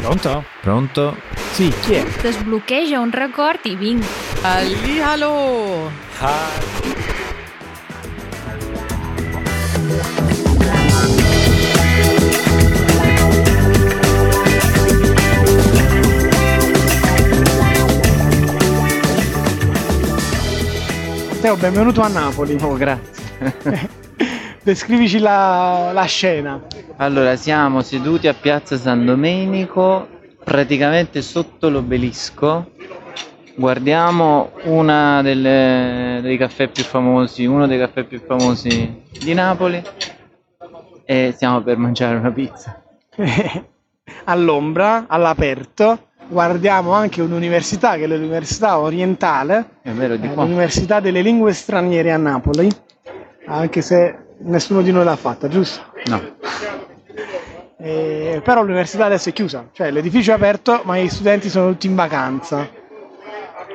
Pronto? Pronto? Sì, chi è? Sblocca un record e vinc. Allì, allo! Matteo, benvenuto a Napoli. Oh, grazie. Descrivici la scena. Allora, siamo seduti a Piazza San Domenico, praticamente sotto l'obelisco. Guardiamo una dei caffè più famosi, uno dei caffè più famosi di Napoli, e stiamo per mangiare una pizza. All'ombra, all'aperto, guardiamo anche un'università, che è l'Università Orientale, è vero, di qua. L'Università delle Lingue Straniere a Napoli, anche se nessuno di noi l'ha fatta, giusto? No. Però l'università adesso è chiusa, cioè l'edificio è aperto, ma gli studenti sono tutti in vacanza.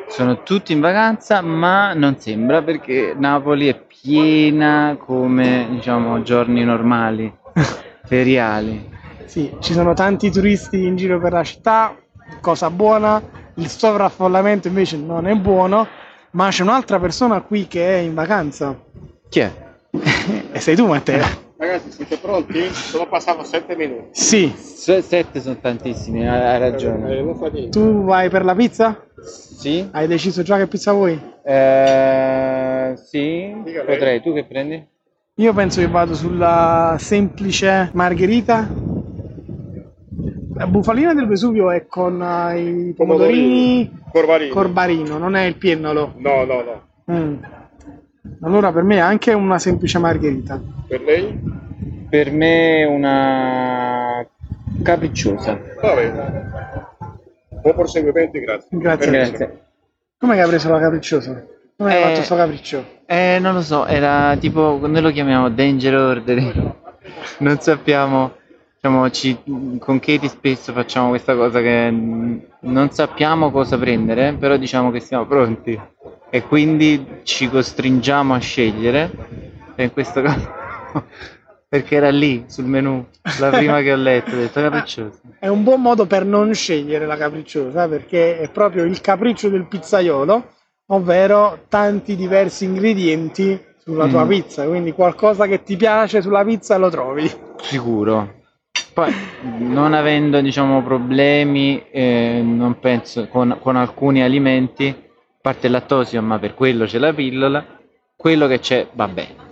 Sono tutti in vacanza, ma non sembra, perché Napoli è piena come, diciamo, giorni normali, feriali. Sì, ci sono tanti turisti in giro per la città, cosa buona. Il sovraffollamento invece non è buono, ma c'è un'altra persona qui che è in vacanza. Chi è? E sei tu, Matteo. Ragazzi, siete pronti? Solo passavo 7 minuti. Sì, 7 sono tantissimi, hai ragione. Tu vai per la pizza? Sì. Hai deciso già che pizza vuoi? Sì, potrei. Tu che prendi? Io penso che vado sulla semplice margherita. La bufalina del Vesuvio è con i pomodorini. Corbarino, non è il Piennolo. No. Allora, per me anche una semplice margherita. Per lei? Per me una capricciosa. Va bene. Buon proseguimento, grazie. Com'è che ha preso la capricciosa? Come hai fatto sto capriccio? Non lo so, era tipo, noi lo chiamiamo danger order. Non sappiamo, diciamo, con Katie spesso facciamo questa cosa che non sappiamo cosa prendere, però diciamo che siamo pronti. E quindi ci costringiamo a scegliere, e in questo caso, perché era lì sul menù, la prima che ho letto, ho detto capricciosa. È un buon modo per non scegliere la capricciosa, perché è proprio il capriccio del pizzaiolo, ovvero tanti diversi ingredienti sulla tua pizza, quindi qualcosa che ti piace sulla pizza lo trovi. Sicuro. Poi, non avendo, diciamo, problemi, non penso, con alcuni alimenti, parte il lattosio, ma per quello c'è la pillola, quello che c'è va bene.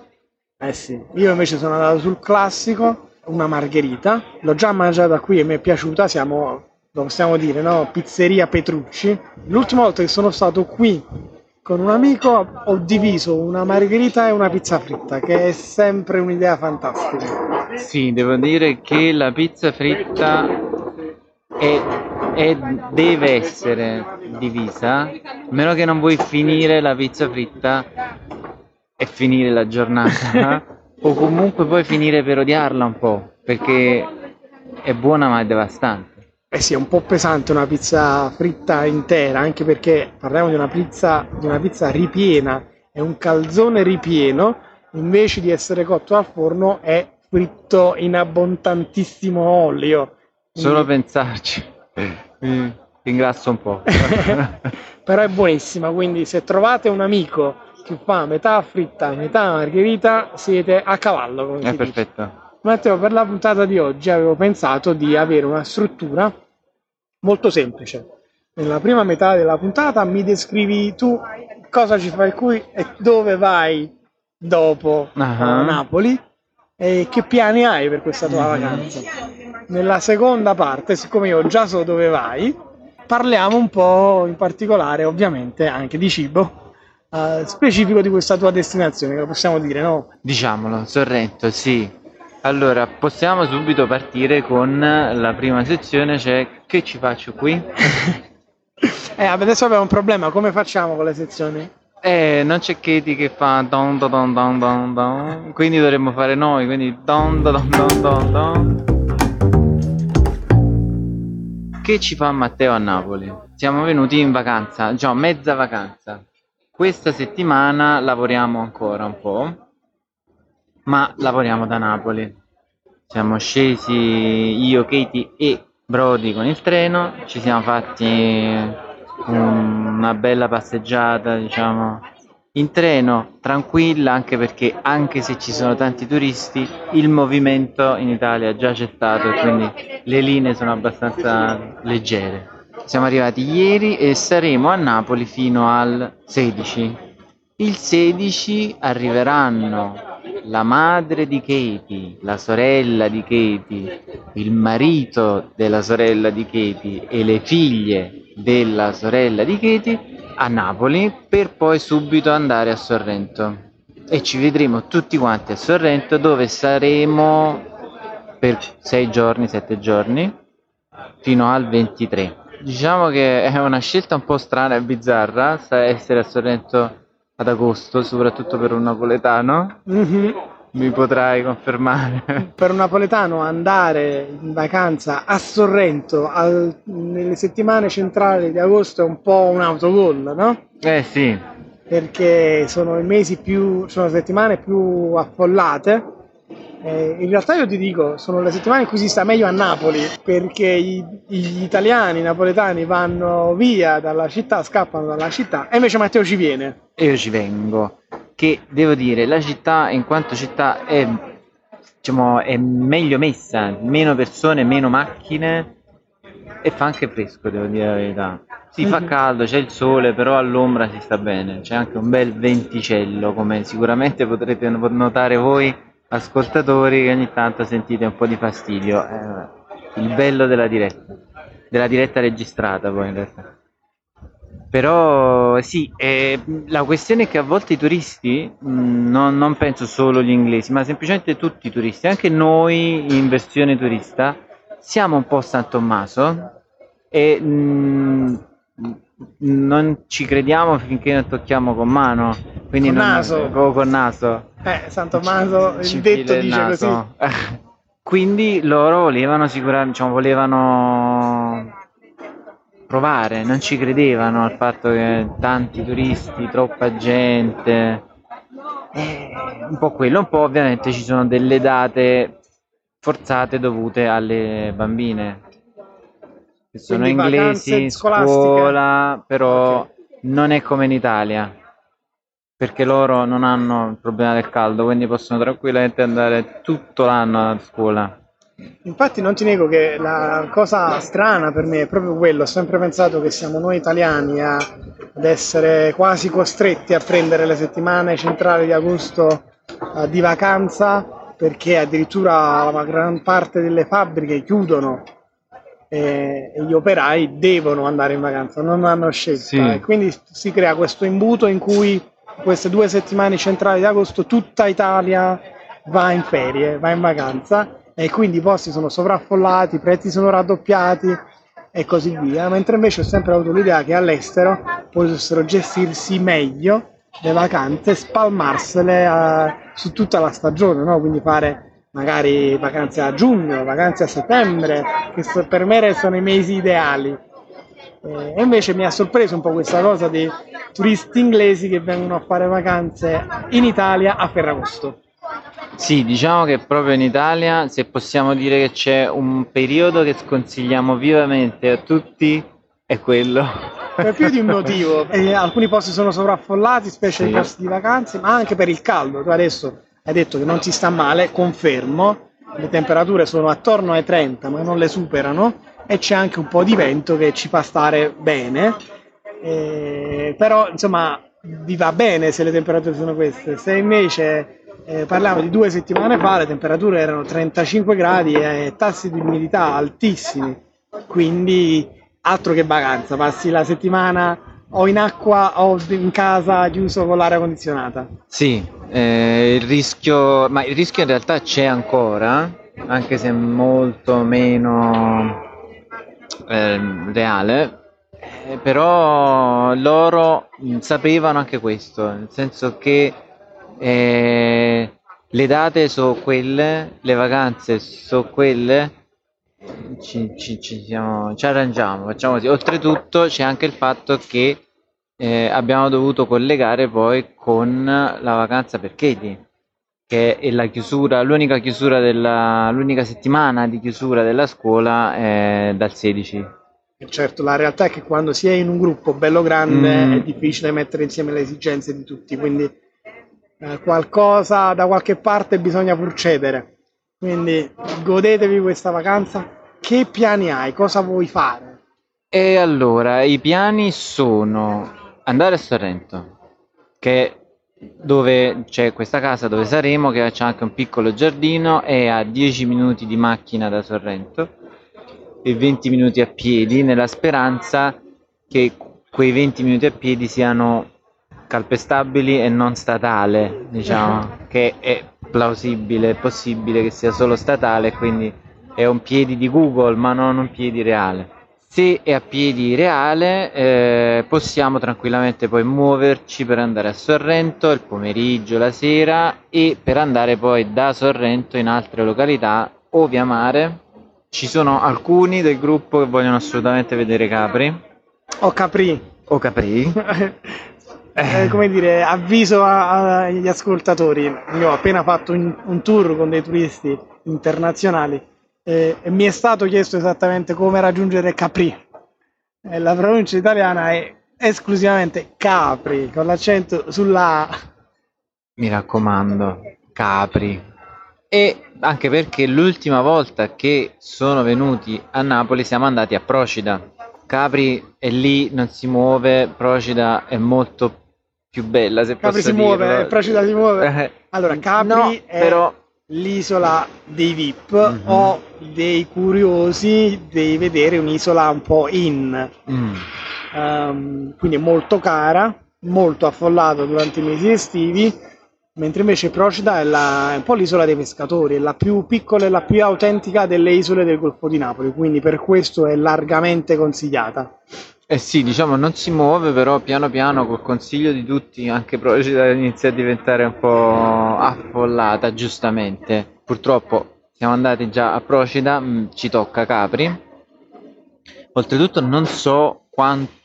Sì, io invece sono andato sul classico, una margherita, l'ho già mangiata qui e mi è piaciuta, lo possiamo dire, no? Pizzeria Petrucci. L'ultima volta che sono stato qui con un amico ho diviso una margherita e una pizza fritta, che è sempre un'idea fantastica. Sì, devo dire che la pizza fritta deve essere divisa, a meno che non vuoi finire la pizza fritta e finire la giornata o comunque poi finire per odiarla un po', perché è buona ma è devastante. Sì, è un po' pesante una pizza fritta intera, anche perché parliamo di una pizza ripiena, è un calzone ripieno, invece di essere cotto al forno è fritto in abbondantissimo olio. Solo pensarci ingrasso un po'. Però è buonissima, quindi se trovate un amico che fa metà fritta, metà margherita, siete a cavallo, come è perfetto. Dice. Matteo, per la puntata di oggi avevo pensato di avere una struttura molto semplice. Nella prima metà della puntata mi descrivi tu cosa ci fai qui e dove vai dopo Napoli e che piani hai per questa tua vacanza. Nella seconda parte, siccome io già so dove vai, parliamo un po' in particolare ovviamente anche di cibo, specifico di questa tua destinazione, che possiamo dire, no? Diciamolo, Sorrento, sì. Allora, possiamo subito partire con la prima sezione, cioè che ci faccio qui? Adesso abbiamo un problema, come facciamo con le sezioni? Non c'è Katie che fa don don don don don don, quindi dovremmo fare noi, quindi don don don don don. Che ci fa Matteo a Napoli? Siamo venuti in vacanza, già mezza vacanza. Questa settimana lavoriamo ancora un po', ma lavoriamo da Napoli. Siamo scesi io, Katie e Brody con il treno, ci siamo fatti una bella passeggiata, diciamo, in treno, tranquilla, anche perché anche se ci sono tanti turisti, il movimento in Italia già c'è stato e quindi le linee sono abbastanza leggere. Siamo arrivati ieri e saremo a Napoli fino al 16. Il 16 arriveranno la madre di Katie, la sorella di Katie, il marito della sorella di Katie e le figlie della sorella di Katie a Napoli, per poi subito andare a Sorrento, e ci vedremo tutti quanti a Sorrento, dove saremo per 6 giorni, 7 giorni, fino al 23. Diciamo che è una scelta un po' strana e bizzarra essere a Sorrento ad agosto, soprattutto per un napoletano. Mi potrai confermare. Per un napoletano andare in vacanza a Sorrento nelle settimane centrali di agosto è un po' un autogol, no? Sì. Perché sono i mesi più, sono le settimane più affollate. In realtà io ti dico, sono le settimane in cui si sta meglio a Napoli, perché gli italiani, i napoletani vanno via dalla città, scappano dalla città, e invece Matteo ci viene. Io ci vengo, che devo dire, la città in quanto città è, diciamo, è meglio messa, meno persone, meno macchine, e fa anche fresco, devo dire la verità. Si fa caldo, c'è il sole, però all'ombra si sta bene, c'è anche un bel venticello, come sicuramente potrete notare voi ascoltatori, che ogni tanto sentite un po' di fastidio, il bello della diretta registrata poi in realtà. Però sì, la questione è che a volte i turisti, non penso solo gli inglesi, ma semplicemente tutti i turisti, anche noi in versione turista, siamo un po' San Tommaso e non ci crediamo finché non tocchiamo con mano, quindi con naso. San Tommaso il detto dice naso. Così. Quindi loro volevano sicuramente, diciamo, volevano provare, non ci credevano al fatto che tanti turisti, troppa gente, un po' quello, un po' ovviamente ci sono delle date forzate dovute alle bambine, che sono inglesi, scuola, però okay. Non è come in Italia, perché loro non hanno il problema del caldo, quindi possono tranquillamente andare tutto l'anno a scuola. Infatti non ti nego che la cosa strana per me è proprio quello, ho sempre pensato che siamo noi italiani ad essere quasi costretti a prendere le settimane centrali di agosto di vacanza, perché addirittura la gran parte delle fabbriche chiudono e gli operai devono andare in vacanza, non hanno scelta, sì. E quindi si crea questo imbuto in cui queste 2 settimane centrali di agosto tutta Italia va in ferie, va in vacanza, e quindi i posti sono sovraffollati, i prezzi sono raddoppiati e così via, mentre invece ho sempre avuto l'idea che all'estero potessero gestirsi meglio le vacanze, spalmarsele su tutta la stagione, no? Quindi fare magari vacanze a giugno, vacanze a settembre, che per me sono i mesi ideali. E invece mi ha sorpreso un po' questa cosa dei turisti inglesi che vengono a fare vacanze in Italia a Ferragosto. Sì, diciamo che proprio in Italia, se possiamo dire che c'è un periodo che sconsigliamo vivamente a tutti, è quello. Per più di un motivo. Alcuni posti sono sovraffollati, specie sì. I posti di vacanze, ma anche per il caldo. Tu adesso hai detto che non si sta male, confermo. Le temperature sono attorno ai 30, ma non le superano. E c'è anche un po' di vento che ci fa stare bene, però insomma vi va bene se le temperature sono queste. Se invece parliamo di 2 settimane fa, le temperature erano 35 gradi e tassi di umidità altissimi, quindi altro che vacanza, passi la settimana o in acqua o in casa chiuso con l'aria condizionata. Sì, il rischio in realtà c'è ancora, anche se molto meno reale, però loro sapevano anche questo, nel senso che le date sono quelle, le vacanze sono quelle, ci arrangiamo, facciamo così. Oltretutto c'è anche il fatto che abbiamo dovuto collegare poi con la vacanza per Katie, che è la chiusura, l'unica settimana di chiusura della scuola è dal 16. Certo, la realtà è che quando si è in un gruppo bello grande è difficile mettere insieme le esigenze di tutti, quindi qualcosa da qualche parte bisogna pur cedere. Quindi godetevi questa vacanza. Che piani hai? Cosa vuoi fare? E allora, i piani sono andare a Sorrento, che dove c'è questa casa dove saremo, che c'è anche un piccolo giardino, è a 10 minuti di macchina da Sorrento e 20 minuti a piedi, nella speranza che quei 20 minuti a piedi siano calpestabili e non statale, diciamo, che è plausibile, è possibile che sia solo statale, quindi è un piedi di Google ma non un piedi reale. Se è a piedi reale possiamo tranquillamente poi muoverci per andare a Sorrento il pomeriggio, la sera, e per andare poi da Sorrento in altre località o via mare. Ci sono alcuni del gruppo che vogliono assolutamente vedere Capri. Come dire, avviso agli ascoltatori, io ho appena fatto un tour con dei turisti internazionali e mi è stato chiesto esattamente come raggiungere Capri. La pronuncia italiana è esclusivamente Capri, con l'accento sulla A. Mi raccomando, Capri. E anche perché l'ultima volta che sono venuti a Napoli siamo andati a Procida. Capri è lì, non si muove, Procida è molto più bella, se Capri posso si dirlo. Muove, Procida si muove. Allora, Capri no, è però... l'isola dei VIP o dei curiosi, devi vedere un'isola un po' quindi è molto cara, molto affollata durante i mesi estivi. Mentre invece Procida è un po' l'isola dei pescatori, è la più piccola e la più autentica delle isole del Golfo di Napoli, quindi per questo è largamente consigliata. Eh sì, diciamo non si muove, però piano piano col consiglio di tutti anche Procida inizia a diventare un po' affollata, giustamente. Purtroppo siamo andati già a Procida, ci tocca Capri. Oltretutto non so quanto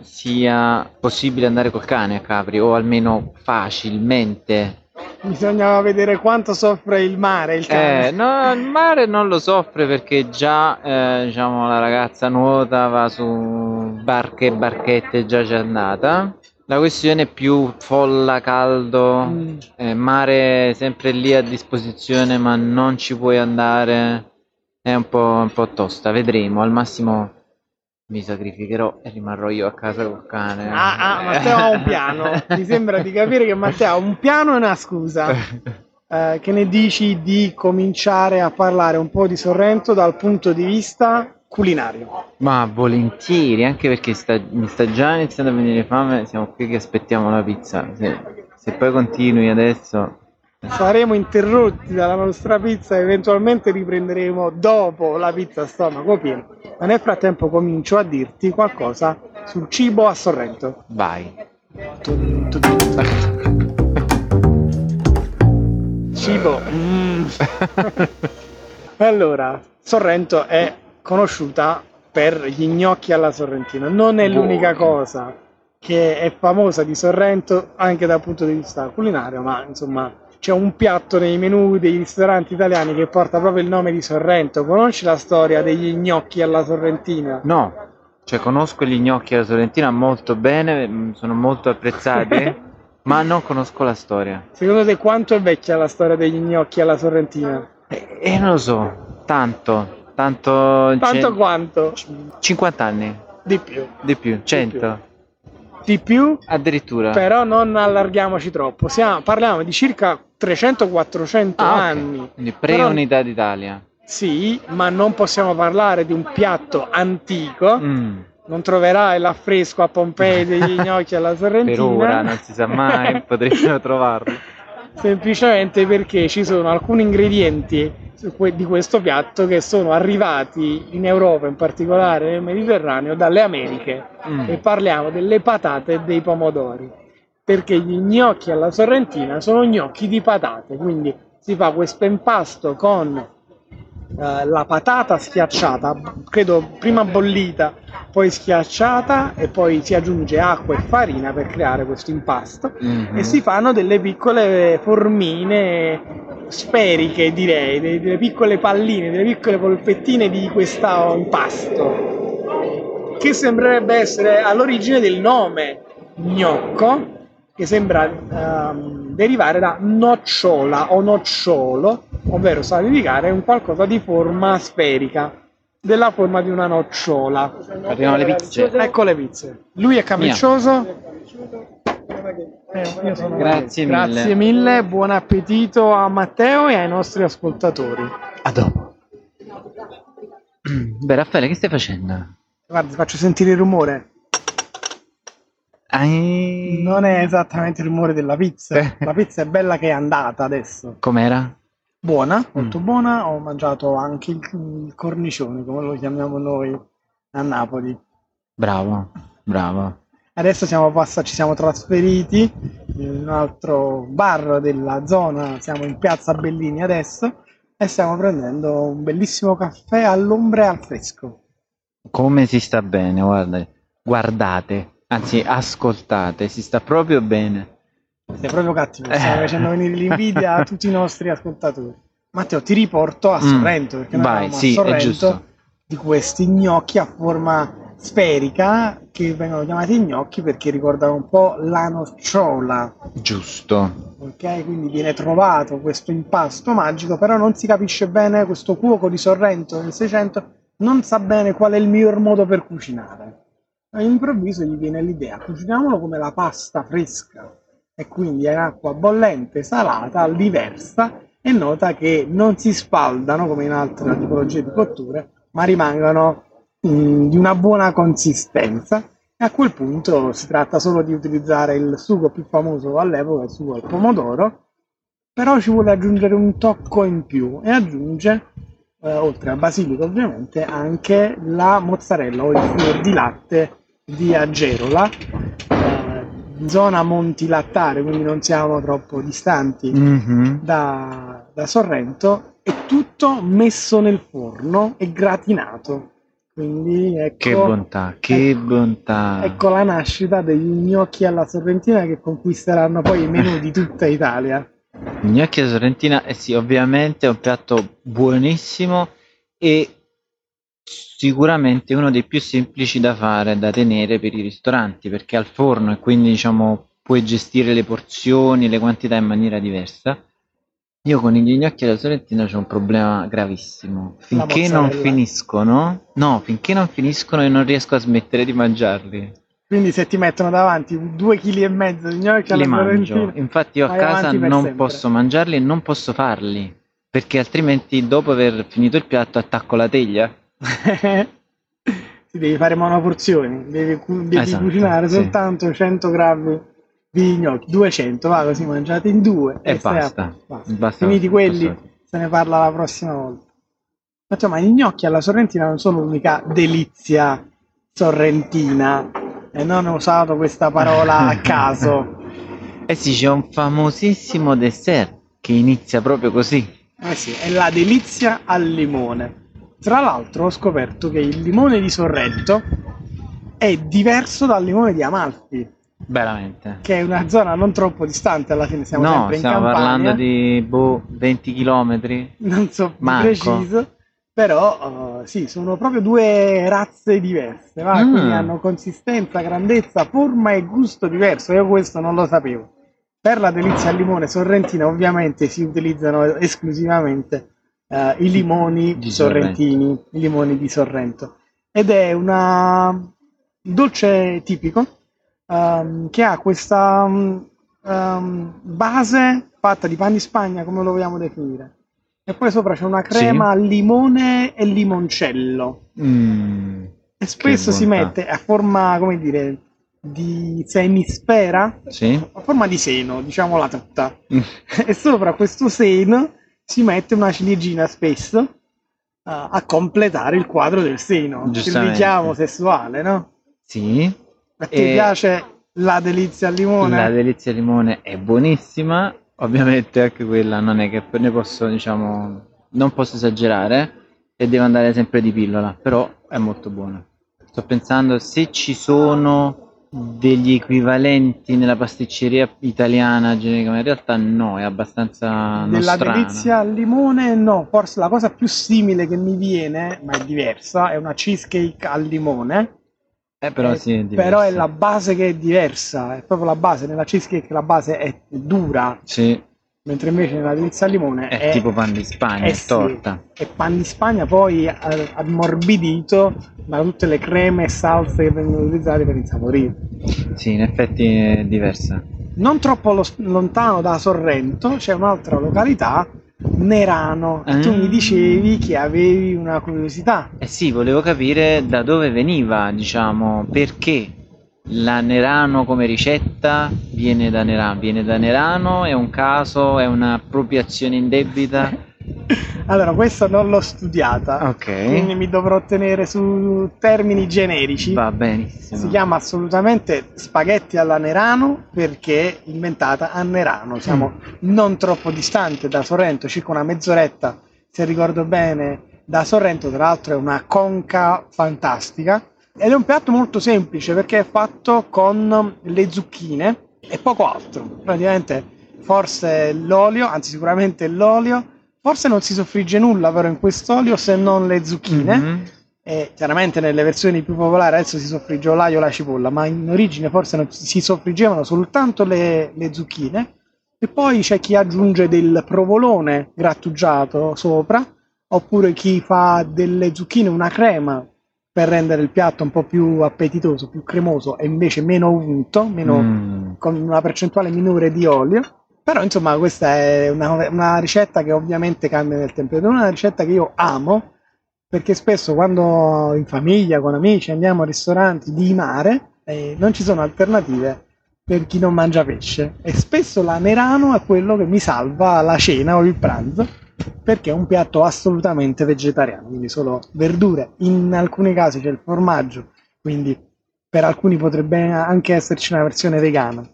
sia possibile andare col cane a Capri, o almeno facilmente. Bisognava vedere quanto soffre il mare il cane. No, il mare non lo soffre perché già diciamo la ragazza nuota, va su barche e barchette, già c'è andata. La questione è più folla, caldo, mare sempre lì a disposizione ma non ci puoi andare, è un po' tosta. Vedremo, al massimo mi sacrificherò e rimarrò io a casa col cane. Matteo ha un piano. Mi sembra di capire che Matteo ha un piano e una scusa. Che ne dici di cominciare a parlare un po' di Sorrento dal punto di vista culinario? Ma volentieri, anche perché mi sta già iniziando a venire fame. Siamo qui che aspettiamo la pizza. Se poi continui adesso... Saremo interrotti dalla nostra pizza, eventualmente riprenderemo dopo la pizza a stomaco pieno. Ma nel frattempo comincio a dirti qualcosa sul cibo a Sorrento. Vai. Cibo. Allora, Sorrento è conosciuta per gli gnocchi alla sorrentina. Non è l'unica cosa che è famosa di Sorrento anche dal punto di vista culinario, ma insomma... C'è un piatto nei menù dei ristoranti italiani che porta proprio il nome di Sorrento. Conosci la storia degli gnocchi alla sorrentina? No, cioè conosco gli gnocchi alla sorrentina molto bene, sono molto apprezzati, ma non conosco la storia. Secondo te quanto è vecchia la storia degli gnocchi alla sorrentina? Non lo so, tanto... Tanto quanto? 50 anni. Di più, 100. Di più, addirittura, però non allarghiamoci troppo. Parliamo di circa 300-400 anni, okay. Quindi pre-unità d'Italia. Sì, ma non possiamo parlare di un piatto antico. Non troverai l'affresco a Pompei degli gnocchi alla sorrentina. Per ora non si sa mai, potremmo trovarlo. Semplicemente perché ci sono alcuni ingredienti di questo piatto che sono arrivati in Europa, in particolare nel Mediterraneo, dalle Americhe. E parliamo delle patate e dei pomodori, perché gli gnocchi alla sorrentina sono gnocchi di patate, quindi si fa questo impasto con la patata schiacciata, credo prima bollita, poi schiacciata, e poi si aggiunge acqua e farina per creare questo impasto, mm-hmm. e si fanno delle piccole formine sferiche, direi, delle piccole palline, delle piccole polpettine di questo impasto, che sembrerebbe essere all'origine del nome gnocco, che sembra derivare da nocciola o nocciolo, ovvero salificare un qualcosa di forma sferica, della forma di una nocciola. Arrivano le pizze. Ecco le pizze. Lui è capriccioso. Io sono grazie male. Mille. Grazie mille, buon appetito a Matteo e ai nostri ascoltatori. A dopo. Beh, Raffaele, che stai facendo? Guarda, ti faccio sentire il rumore. Non è esattamente il rumore della pizza. La pizza è bella che è andata adesso. Com'era? Buona, molto buona. Ho mangiato anche il cornicione, come lo chiamiamo noi a Napoli. Bravo, bravo. Adesso ci siamo trasferiti in un altro bar della zona, siamo in Piazza Bellini adesso, e stiamo prendendo un bellissimo caffè all'ombra e al fresco. Come si sta bene, guardate. Anzi, ascoltate, si sta proprio bene. Sei proprio cattivo, stiamo facendo venire l'invidia a tutti i nostri ascoltatori. Matteo, ti riporto a Sorrento, perché noi abbiamo a Sorrento di questi gnocchi a forma sferica, che vengono chiamati gnocchi perché ricordano un po' la nocciola. Giusto. Ok, quindi viene trovato questo impasto magico, però non si capisce bene, questo cuoco di Sorrento del 600 non sa bene qual è il miglior modo per cucinare. All'improvviso gli viene l'idea: cuciniamolo come la pasta fresca, e quindi è in acqua bollente, salata, diversa, e nota che non si spaldano come in altre tipologie di cotture, ma rimangono di una buona consistenza, e a quel punto si tratta solo di utilizzare il sugo più famoso all'epoca, il sugo al pomodoro, però ci vuole aggiungere un tocco in più, e aggiunge, oltre a basilico ovviamente, anche la mozzarella o il fior di latte di Gerola, zona Monti Lattari, quindi non siamo troppo distanti da Sorrento, e tutto messo nel forno e gratinato. Quindi ecco, che bontà! Ecco la nascita degli gnocchi alla sorrentina, che conquisteranno poi i menù di tutta Italia. Gnocchi alla sorrentina, sì, ovviamente è un piatto buonissimo e sicuramente uno dei più semplici da fare, da tenere per i ristoranti, perché è al forno e quindi puoi gestire le porzioni, le quantità in maniera diversa. Io con gli gnocchi alla sorrentina c'ho un problema gravissimo: finché non finiscono e non riesco a smettere di mangiarli. Quindi se ti mettono davanti 2,5 kg di gnocchi alla sorrentina, infatti io a casa non posso mangiarli e non posso farli, perché altrimenti dopo aver finito il piatto attacco la teglia. Ti devi fare monoporzioni, devi esatto, cucinare soltanto 100 grammi di gnocchi, 200, va, così mangiate in due e basta. Finiti quelli, se ne parla la prossima volta. Ma gli gnocchi alla sorrentina non sono l'unica delizia sorrentina, e non ho usato questa parola a caso. Sì, c'è un famosissimo dessert che inizia proprio così. È la delizia al limone. Tra l'altro ho scoperto che il limone di Sorrento è diverso dal limone di Amalfi. Veramente. Che è una zona non troppo distante, alla fine sempre in Campania. No, stiamo parlando di 20 chilometri. Non so preciso. Però sono proprio due razze diverse, quindi hanno consistenza, grandezza, forma e gusto diverso. Io questo non lo sapevo. Per la delizia al limone sorrentina ovviamente si utilizzano esclusivamente i limoni sorrentini, i limoni di Sorrento, ed è un dolce tipico che ha questa base fatta di pan di Spagna, come lo vogliamo definire. E poi sopra c'è una crema al limone e limoncello. E spesso si mette a forma, come dire, di semisfera, a forma di seno, diciamola tutta. E sopra questo seno si mette una ciliegina spesso a completare il quadro del seno. Il richiamo sessuale, no? Sì. A te piace la delizia al limone? La delizia al limone è buonissima. Ovviamente anche quella non è che non posso esagerare, e devo andare sempre di pillola, però è molto buona. Sto pensando se ci sono degli equivalenti nella pasticceria italiana generica, ma in realtà no, è abbastanza nostrana. Della Delizia al limone no, forse la cosa più simile che mi viene, ma è diversa, è una cheesecake al limone. Però, sì, è però è la base che è diversa, è proprio la base. Nella cheesecake la base è dura, sì, mentre invece nella delizia al limone è tipo pan di Spagna, è torta. Sì, è pan di Spagna poi ammorbidito da tutte le creme e salse che vengono utilizzate per insaporire. Sì, in effetti è diversa. Non troppo lontano da Sorrento c'è un'altra località, Nerano, e tu mi dicevi che avevi una curiosità. Eh sì, volevo capire da dove veniva, diciamo, perché la Nerano come ricetta viene da Nerano, è un caso, è un'appropriazione indebita? Allora, questa non l'ho studiata, okay, quindi mi dovrò tenere su termini generici. Va benissimo. Si chiama assolutamente spaghetti alla Nerano perché inventata a Nerano. Siamo non troppo distante da Sorrento, circa una mezz'oretta, se ricordo bene, da Sorrento. Tra l'altro è una conca fantastica ed è un piatto molto semplice perché è fatto con le zucchine e poco altro. Praticamente forse l'olio, anzi sicuramente l'olio. Forse non si soffrigge nulla però in quest'olio se non le zucchine, e chiaramente nelle versioni più popolari adesso si soffrigge l'aglio o la cipolla, ma in origine forse non si soffriggevano soltanto le zucchine, e poi c'è chi aggiunge del provolone grattugiato sopra, oppure chi fa delle zucchine una crema per rendere il piatto un po' più appetitoso, più cremoso e invece meno unto, con una percentuale minore di olio. Però insomma questa è una ricetta che ovviamente cambia nel tempo, ed è una ricetta che io amo perché spesso quando in famiglia, con amici, andiamo a ristoranti di mare non ci sono alternative per chi non mangia pesce, e spesso la Nerano è quello che mi salva la cena o il pranzo perché è un piatto assolutamente vegetariano, quindi solo verdure, in alcuni casi c'è il formaggio, quindi per alcuni potrebbe anche esserci una versione vegana.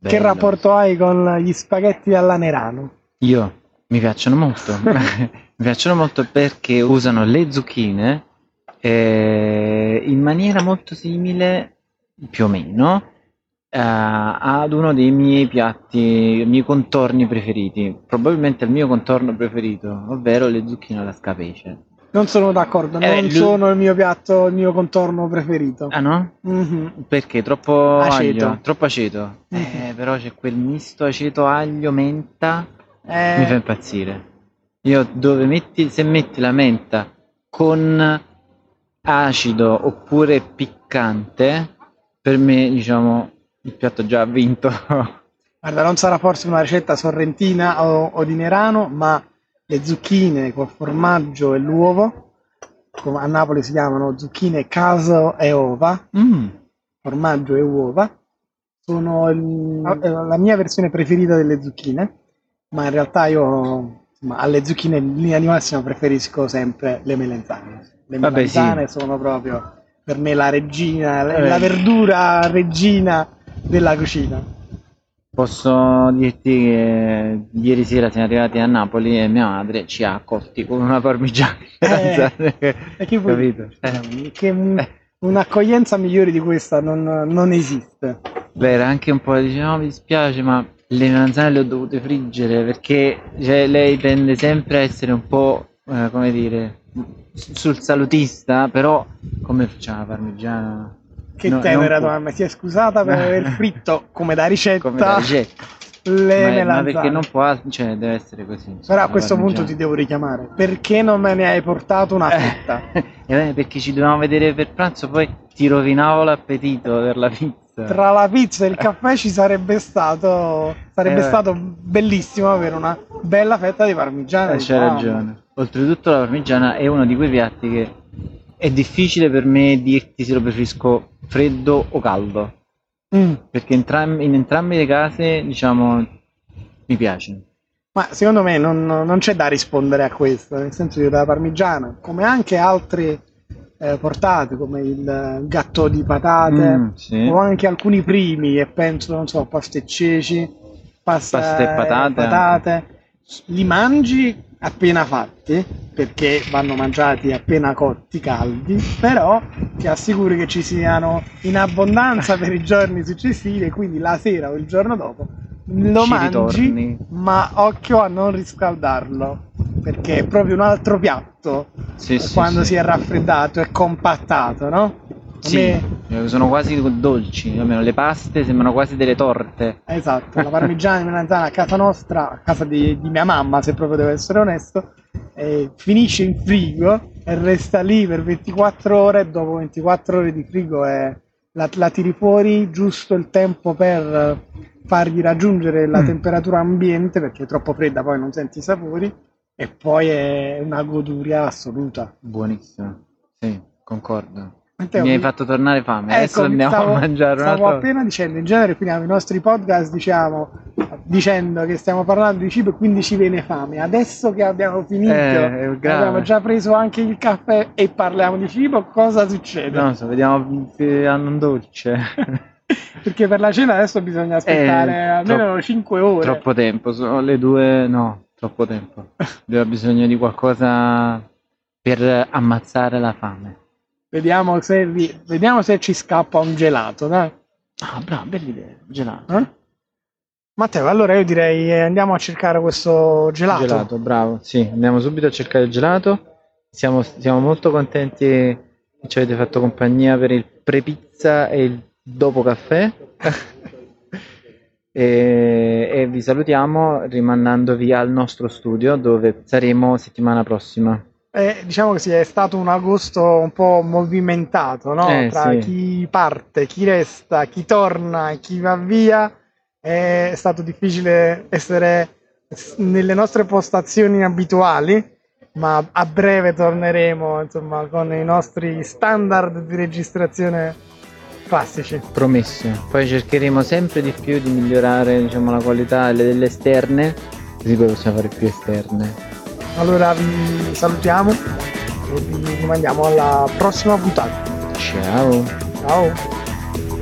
Bello. Che rapporto hai con gli spaghetti alla Nerano? Io? Mi piacciono molto. Mi piacciono molto perché usano le zucchine in maniera molto simile, più o meno, ad uno dei miei piatti, i miei contorni preferiti. Probabilmente il mio contorno preferito, ovvero le zucchine alla scapece. Non sono d'accordo, sono il mio piatto, il mio contorno preferito. Ah no? Perché? Troppo aceto. Aglio, troppo aceto. Però c'è quel misto aceto, aglio, menta, mi fa impazzire. Io se metti la menta con acido oppure piccante, per me, diciamo, il piatto già ha vinto. Guarda, non sarà forse una ricetta sorrentina o di Nerano, ma le zucchine col formaggio e l'uovo, come a Napoli si chiamano zucchine caso e ova, formaggio e uova, sono la mia versione preferita delle zucchine, ma in realtà io alle zucchine in linea di massima preferisco sempre le melanzane. Le melanzane sono proprio per me la regina, la verdura regina della cucina. Posso dirti che ieri sera siamo arrivati a Napoli e mia madre ci ha accolti con una parmigiana. Capito? Che un'accoglienza migliore di questa non esiste. Beh, era anche un po', diceva, no, mi dispiace ma le melanzane le ho dovute friggere perché lei tende sempre a essere un po', come dire, sul salutista, però come facciamo la parmigiana? Che tenera tua mamma, si è scusata per aver fritto come da ricetta le melanzane. Ma perché non può, cioè deve essere così. Però a questo punto ti devo richiamare, perché non me ne hai portato una fritta? Perché ci dovevamo vedere per pranzo, poi ti rovinavo l'appetito per la pizza. Tra la pizza e il caffè ci sarebbe stato bellissimo avere una bella fetta di parmigiana. C'hai ragione. Oltretutto la parmigiana è uno di quei piatti che è difficile per me dirti se lo preferisco freddo o caldo, perché in entrambe le case, diciamo, mi piace. Ma secondo me non c'è da rispondere a questo, nel senso che la parmigiana, come anche altre portate, come il gattò di patate, o anche alcuni primi, e penso, non so, pasta e ceci, pasta e patate, li mangi appena fatti, perché vanno mangiati appena cotti caldi, però ti assicuri che ci siano in abbondanza per i giorni successivi, quindi la sera o il giorno dopo lo ci mangi, ritorni. Ma occhio a non riscaldarlo, perché è proprio un altro piatto quando si è raffreddato e compattato, no? Sono quasi dolci, almeno le paste sembrano quasi delle torte. Esatto, la parmigiana di melanzana a casa nostra, a casa di mia mamma, se proprio devo essere onesto, finisce in frigo e resta lì per 24 ore. Dopo 24 ore di frigo la tiri fuori giusto il tempo per fargli raggiungere la temperatura ambiente, perché è troppo fredda, poi non senti i sapori, e poi è una goduria assoluta. Buonissima, sì, concordo. Matteo, mi hai fatto tornare fame, adesso andiamo a mangiare una torta. Stavo appena dicendo, in genere finiamo i nostri podcast dicendo che stiamo parlando di cibo e quindi ci viene fame. Adesso che abbiamo finito, abbiamo già preso anche il caffè e parliamo di cibo, cosa succede? Non so, vediamo se hanno un dolce. Perché per la cena adesso bisogna aspettare almeno 5 ore. Troppo tempo, sono le 2, no, troppo tempo. Abbiamo bisogno di qualcosa per ammazzare la fame. Vediamo se ci scappa un gelato, dai. Ah, bravo, bella idea, gelato. Matteo, allora io direi andiamo a cercare questo gelato. Gelato, bravo, sì, andiamo subito a cercare il gelato. Siamo molto contenti che ci avete fatto compagnia per il pre-pizza e il dopo caffè. e vi salutiamo rimandandovi al nostro studio, dove saremo settimana prossima. Diciamo che è stato un agosto un po' movimentato, no? Tra chi parte, chi resta, chi torna, chi va via. È stato difficile essere nelle nostre postazioni abituali, ma a breve torneremo, insomma, con i nostri standard di registrazione classici. Promesso. Poi cercheremo sempre di più di migliorare, diciamo, la qualità delle esterne, così poi possiamo fare più esterne. Allora vi salutiamo e vi rimandiamo alla prossima puntata. Ciao. Ciao.